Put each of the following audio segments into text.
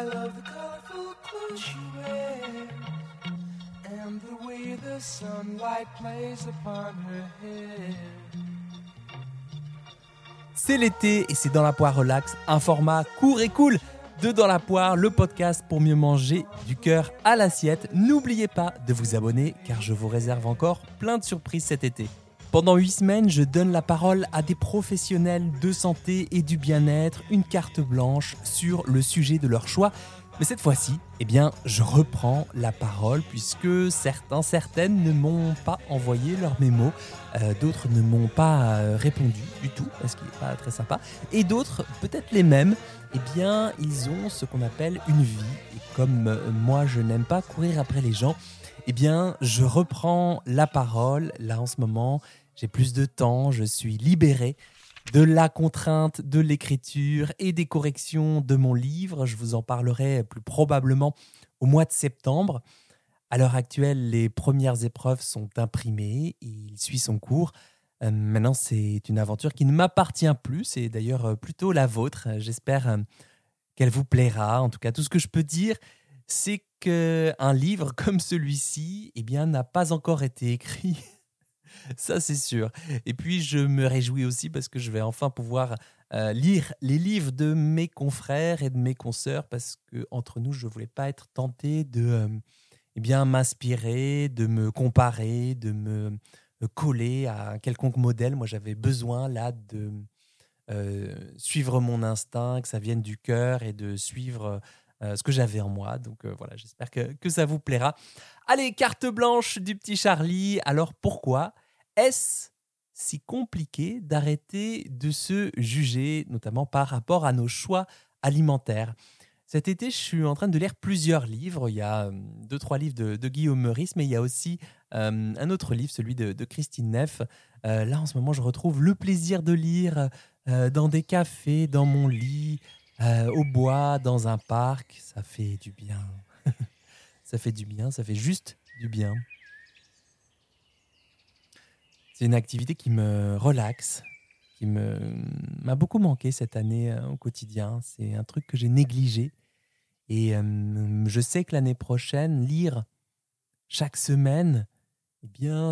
I love the colorful clothes she wears and the way the sunlight plays upon her hair. C'est l'été et c'est Dans la poire relax, un format court et cool de Dans la poire, le podcast pour mieux manger du cœur à l'assiette. N'oubliez pas de vous abonner car je vous réserve encore plein de surprises cet été. Pendant 8 semaines, je donne la parole à des professionnels de santé et du bien-être, une carte blanche sur le sujet de leur choix. Mais cette fois-ci, je reprends la parole puisque certaines ne m'ont pas envoyé leurs mémos, d'autres ne m'ont pas répondu du tout, ce qui n'est pas très sympa, et d'autres, peut-être les mêmes, ils ont ce qu'on appelle une vie. Et comme moi, je n'aime pas courir après les gens, je reprends la parole. Là, en ce moment, j'ai plus de temps, je suis libéré de la contrainte de l'écriture et des corrections de mon livre. Je vous en parlerai plus probablement au mois de septembre. À l'heure actuelle, les premières épreuves sont imprimées. Il suit son cours. Maintenant, c'est une aventure qui ne m'appartient plus. C'est d'ailleurs plutôt la vôtre. J'espère qu'elle vous plaira. En tout cas, tout ce que je peux dire, c'est qu'un livre comme celui-ci, n'a pas encore été écrit. Ça, c'est sûr. Et puis, je me réjouis aussi parce que je vais enfin pouvoir lire les livres de mes confrères et de mes consoeurs parce qu'entre nous, je ne voulais pas être tenté de m'inspirer, de me comparer, de me coller à un quelconque modèle. Moi, j'avais besoin là de suivre mon instinct, que ça vienne du cœur et de suivre ce que j'avais en moi. Donc voilà, j'espère que ça vous plaira. Allez, carte blanche du petit Charlie. Alors pourquoi est-ce si compliqué d'arrêter de se juger, notamment par rapport à nos choix alimentaires? Cet été, je suis en train de lire plusieurs livres. Il y a 2-3 livres de Guillaume Meurice, mais il y a aussi un autre livre, celui de Christine Neff. Là, en ce moment, je retrouve le plaisir de lire dans des cafés, dans mon lit, au bois, dans un parc. Ça fait du bien. Ça fait juste du bien. C'est une activité qui me relaxe, qui m'a beaucoup manqué cette année au quotidien. C'est un truc que j'ai négligé. Et je sais que l'année prochaine, lire chaque semaine,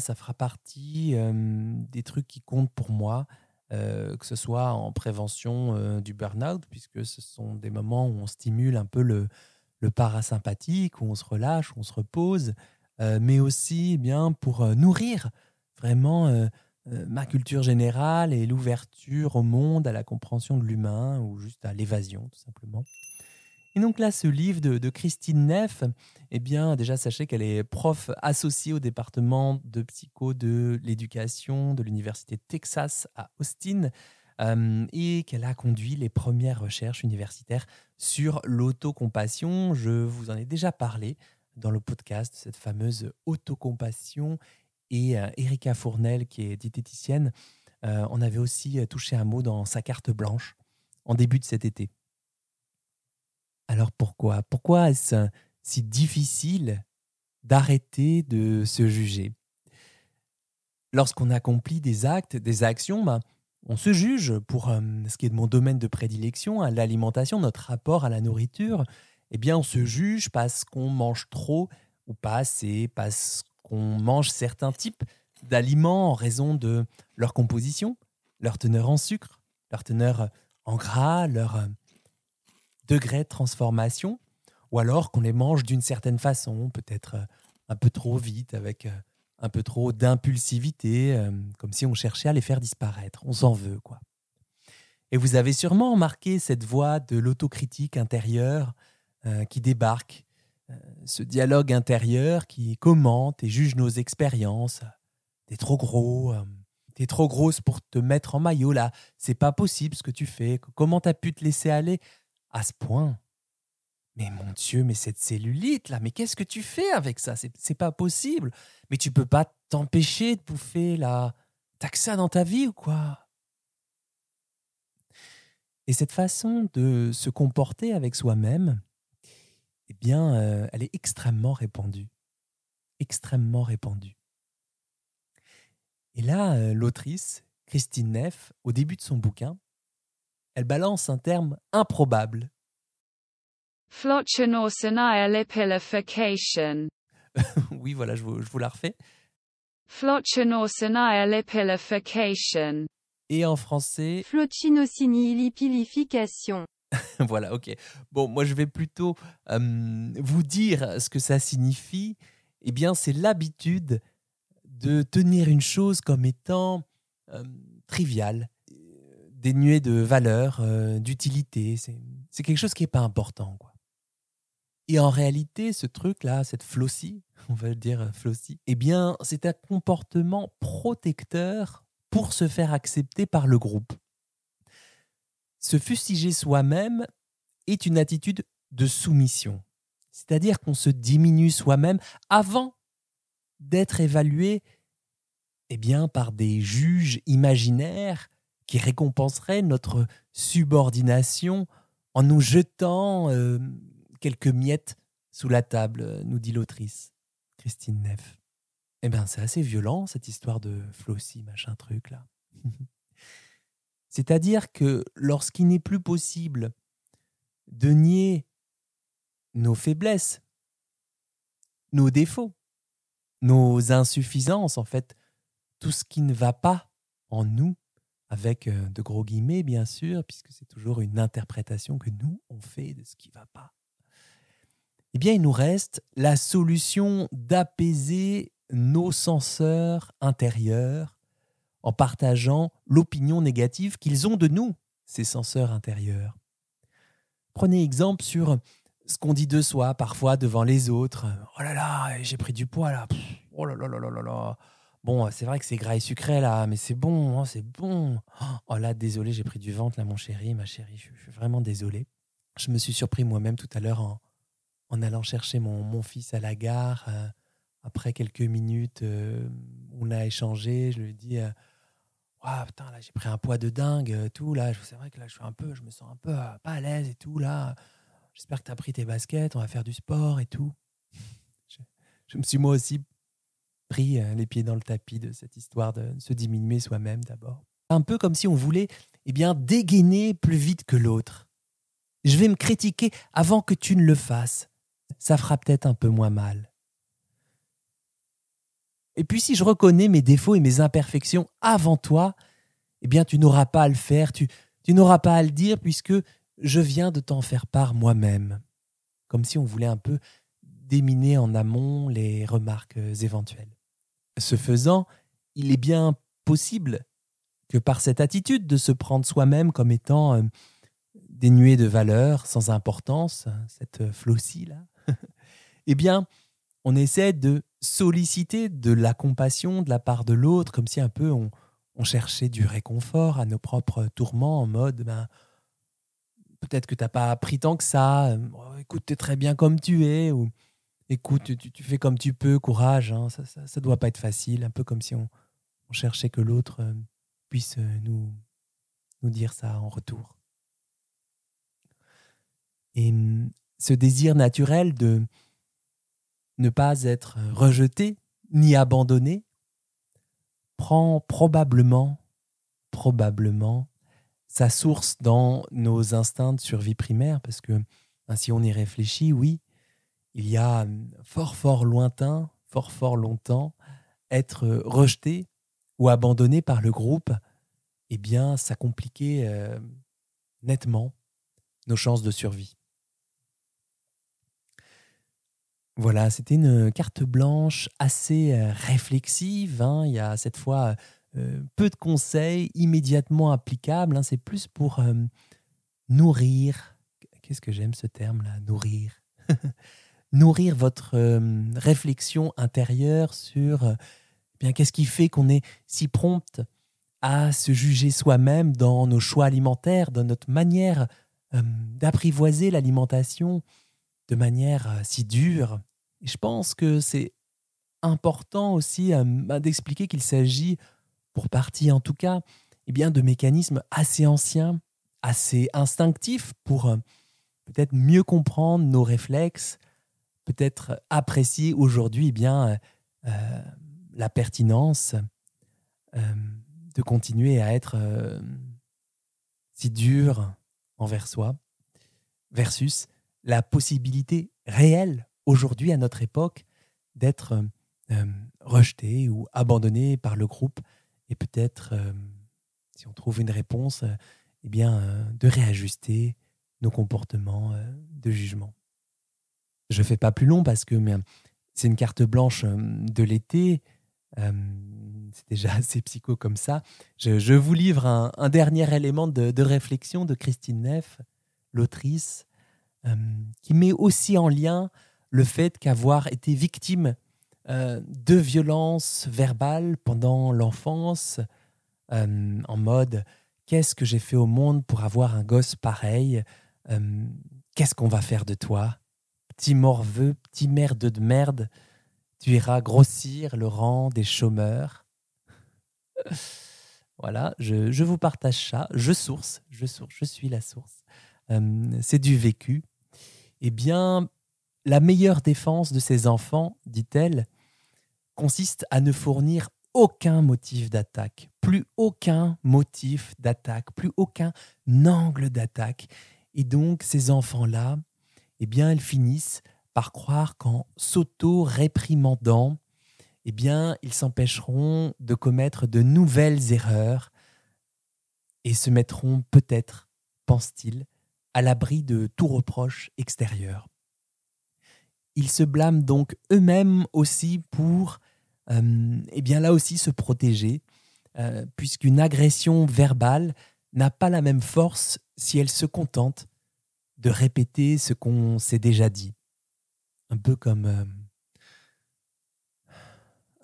ça fera partie des trucs qui comptent pour moi, que ce soit en prévention du burn-out, puisque ce sont des moments où on stimule un peu le parasympathique, où on se relâche, où on se repose, mais aussi pour nourrir vraiment ma culture générale et l'ouverture au monde, à la compréhension de l'humain ou juste à l'évasion, tout simplement. Et donc là, ce livre de Christine Neff, déjà, sachez qu'elle est prof associée au département de psycho de l'éducation de l'Université de Texas à Austin et qu'elle a conduit les premières recherches universitaires sur l'autocompassion. Je vous en ai déjà parlé dans le podcast, cette fameuse autocompassion. Et Erika Fournel, qui est diététicienne, en avait aussi touché un mot dans sa carte blanche en début de cet été. Alors pourquoi ? Pourquoi est-ce si difficile d'arrêter de se juger ? Lorsqu'on accomplit des actes, des actions, on se juge pour ce qui est de mon domaine de prédilection, à l'alimentation, notre rapport à la nourriture. On se juge parce qu'on mange trop ou pas assez, parce qu'on mange certains types d'aliments en raison de leur composition, leur teneur en sucre, leur teneur en gras, leur degré de transformation, ou alors qu'on les mange d'une certaine façon, peut-être un peu trop vite, avec un peu trop d'impulsivité, comme si on cherchait à les faire disparaître. On s'en veut, quoi. Et vous avez sûrement remarqué cette voix de l'autocritique intérieure qui débarque, ce dialogue intérieur qui commente et juge nos expériences. T'es trop gros, t'es trop grosse pour te mettre en maillot, là, c'est pas possible ce que tu fais, comment t'as pu te laisser aller à ce point? Mais mon Dieu, mais cette cellulite là, mais qu'est-ce que tu fais avec ça? C'est pas possible, mais tu peux pas t'empêcher de bouffer là, t'as que ça dans ta vie ou quoi? Et cette façon de se comporter avec soi-même, elle est extrêmement répandue. Extrêmement répandue. Et là, l'autrice, Christine Neff, au début de son bouquin, elle balance un terme improbable. Flotchen Orsenaya Lipillafication. Oui, voilà, je vous la refais. Flotchen Orsenaya Lipillafication. Et en français. Flotchinosini Lipillification. Voilà, ok. Bon, moi, je vais plutôt vous dire ce que ça signifie. Eh bien, c'est l'habitude de tenir une chose comme étant triviale, dénuée de valeur, d'utilité. C'est quelque chose qui n'est pas important, quoi. Et en réalité, ce truc-là, cette flossie, on va dire flossie, eh bien, c'est un comportement protecteur pour se faire accepter par le groupe. Se fustiger soi-même est une attitude de soumission. C'est-à-dire qu'on se diminue soi-même avant d'être évalué, eh bien, par des juges imaginaires qui récompenseraient notre subordination en nous jetant quelques miettes sous la table, nous dit l'autrice, Christine Neff. Eh bien, c'est assez violent, cette histoire de flossie, machin truc, là. C'est-à-dire que lorsqu'il n'est plus possible de nier nos faiblesses, nos défauts, nos insuffisances, en fait, tout ce qui ne va pas en nous, avec de gros guillemets, bien sûr, puisque c'est toujours une interprétation que nous, on fait de ce qui ne va pas. Eh bien, il nous reste la solution d'apaiser nos censeurs intérieurs en partageant l'opinion négative qu'ils ont de nous, ces censeurs intérieurs. Prenez exemple sur ce qu'on dit de soi, parfois devant les autres. « Oh là là, j'ai pris du poids là. Oh là là là là là. Bon, c'est vrai que c'est gras et sucré là, mais c'est bon, hein, c'est bon. Oh là, désolé, j'ai pris du ventre là, mon chéri, ma chérie. Je suis vraiment désolé. Je me suis surpris moi-même tout à l'heure en allant chercher mon fils à la gare. Après quelques minutes, on a échangé. Je lui ai dit « putain, là, j'ai pris un poids de dingue, tout là. C'est vrai que là, je me sens un peu pas à l'aise et tout là. » J'espère que tu as pris tes baskets, on va faire du sport et tout. Je me suis moi aussi pris les pieds dans le tapis de cette histoire de se diminuer soi-même d'abord. Un peu comme si on voulait dégainer plus vite que l'autre. Je vais me critiquer avant que tu ne le fasses. Ça fera peut-être un peu moins mal. Et puis si je reconnais mes défauts et mes imperfections avant toi, eh bien tu n'auras pas à le faire, tu n'auras pas à le dire puisque je viens de t'en faire part moi-même. Comme si on voulait un peu déminer en amont les remarques éventuelles. Ce faisant, il est bien possible que par cette attitude de se prendre soi-même comme étant dénué de valeur, sans importance, cette flossie-là, eh bien, on essaie de solliciter de la compassion de la part de l'autre, comme si un peu on cherchait du réconfort à nos propres tourments, en mode... peut-être que tu n'as pas appris tant que ça. Oh, écoute, tu es très bien comme tu es. Ou écoute, tu fais comme tu peux, courage. Hein. Ça doit pas être facile. Un peu comme si on cherchait que l'autre puisse nous dire ça en retour. Et ce désir naturel de ne pas être rejeté ni abandonné prend probablement sa source dans nos instincts de survie primaire, parce que si on y réfléchit, oui, il y a fort fort longtemps, être rejeté ou abandonné par le groupe, eh bien, ça compliquait nettement nos chances de survie. Voilà, c'était une carte blanche assez réflexive. Hein. Il y a cette fois... peu de conseils immédiatement applicables, hein, c'est plus pour nourrir. Qu'est-ce que j'aime ce terme-là, nourrir. Nourrir votre réflexion intérieure sur qu'est-ce qui fait qu'on est si prompt à se juger soi-même dans nos choix alimentaires, dans notre manière d'apprivoiser l'alimentation de manière si dure. Et je pense que c'est important aussi d'expliquer qu'il s'agit pour partie en tout cas, de mécanismes assez anciens, assez instinctifs pour peut-être mieux comprendre nos réflexes, peut-être apprécier aujourd'hui la pertinence de continuer à être si dur envers soi versus la possibilité réelle aujourd'hui à notre époque d'être rejeté ou abandonné par le groupe et peut-être, si on trouve une réponse, de réajuster nos comportements de jugement. Je ne fais pas plus long parce que c'est une carte blanche de l'été. C'est déjà assez psycho comme ça. Je vous livre un dernier élément de réflexion de Christine Neff, l'autrice, qui met aussi en lien le fait qu'avoir été victime de violences verbales pendant l'enfance, en mode « Qu'est-ce que j'ai fait au monde pour avoir un gosse pareil ? Qu'est-ce qu'on va faire de toi ? Petit morveux, petit merde de merde, tu iras grossir le rang des chômeurs. » Voilà, je vous partage ça. Je source, je suis la source. C'est du vécu. La meilleure défense de ces enfants, dit-elle, consiste à ne fournir aucun motif d'attaque, plus aucun angle d'attaque. Et donc, ces enfants-là, ils finissent par croire qu'en s'auto-réprimandant, ils s'empêcheront de commettre de nouvelles erreurs et se mettront peut-être, pense-t-il, à l'abri de tout reproche extérieur. Ils se blâment donc eux-mêmes aussi pour, là aussi, se protéger, puisqu'une agression verbale n'a pas la même force si elle se contente de répéter ce qu'on s'est déjà dit. Un peu comme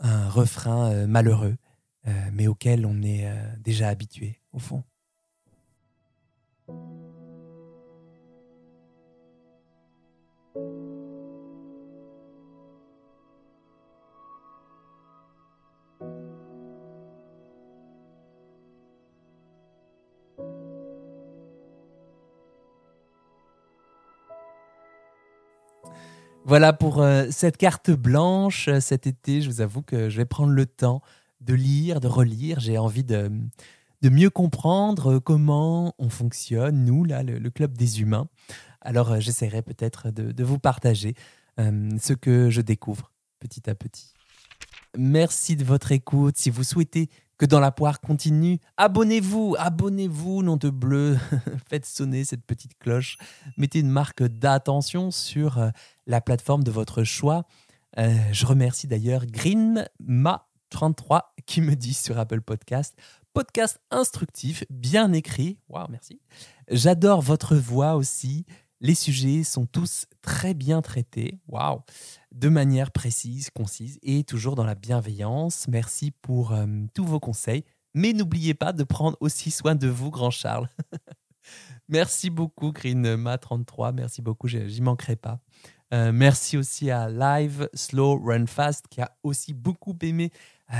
un refrain malheureux, mais auquel on est déjà habitué, au fond. Voilà pour cette carte blanche. Cet été, je vous avoue que je vais prendre le temps de lire, de relire. J'ai envie de mieux comprendre comment on fonctionne, nous, là, le club des humains. Alors, j'essaierai peut-être de vous partager ce que je découvre petit à petit. Merci de votre écoute. Si vous souhaitez que Dans la poire continue, abonnez-vous, nom de bleu. Faites sonner cette petite cloche. Mettez une marque d'attention sur la plateforme de votre choix. Je remercie d'ailleurs GreenMa33 qui me dit sur Apple Podcast, podcast instructif, bien écrit. Waouh, merci. J'adore votre voix aussi. Les sujets sont tous très bien traités, waouh, de manière précise, concise et toujours dans la bienveillance. Merci pour tous vos conseils, mais n'oubliez pas de prendre aussi soin de vous, grand Charles. Merci beaucoup, GreenMa33, merci beaucoup, j'y manquerai pas. Merci aussi à Live Slow Run Fast qui a aussi beaucoup aimé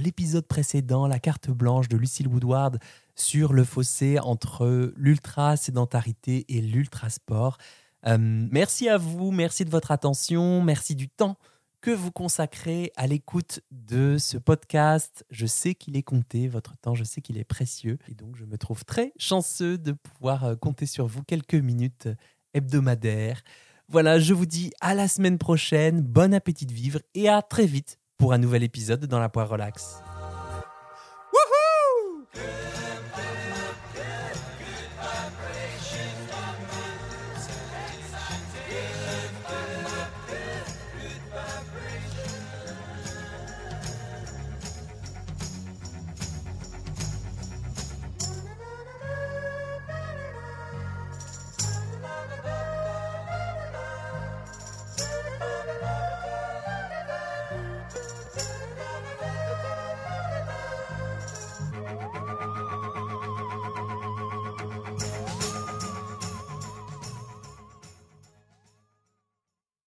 l'épisode précédent, la carte blanche de Lucille Woodward sur le fossé entre l'ultra-sédentarité et l'ultra-sport. Merci à vous, merci de votre attention, merci du temps que vous consacrez à l'écoute de ce podcast. Je sais qu'il est compté, votre temps, je sais qu'il est précieux. Et donc, je me trouve très chanceux de pouvoir compter sur vous quelques minutes hebdomadaires. Voilà, je vous dis à la semaine prochaine, bon appétit de vivre et à très vite pour un nouvel épisode de Dans la poire relax.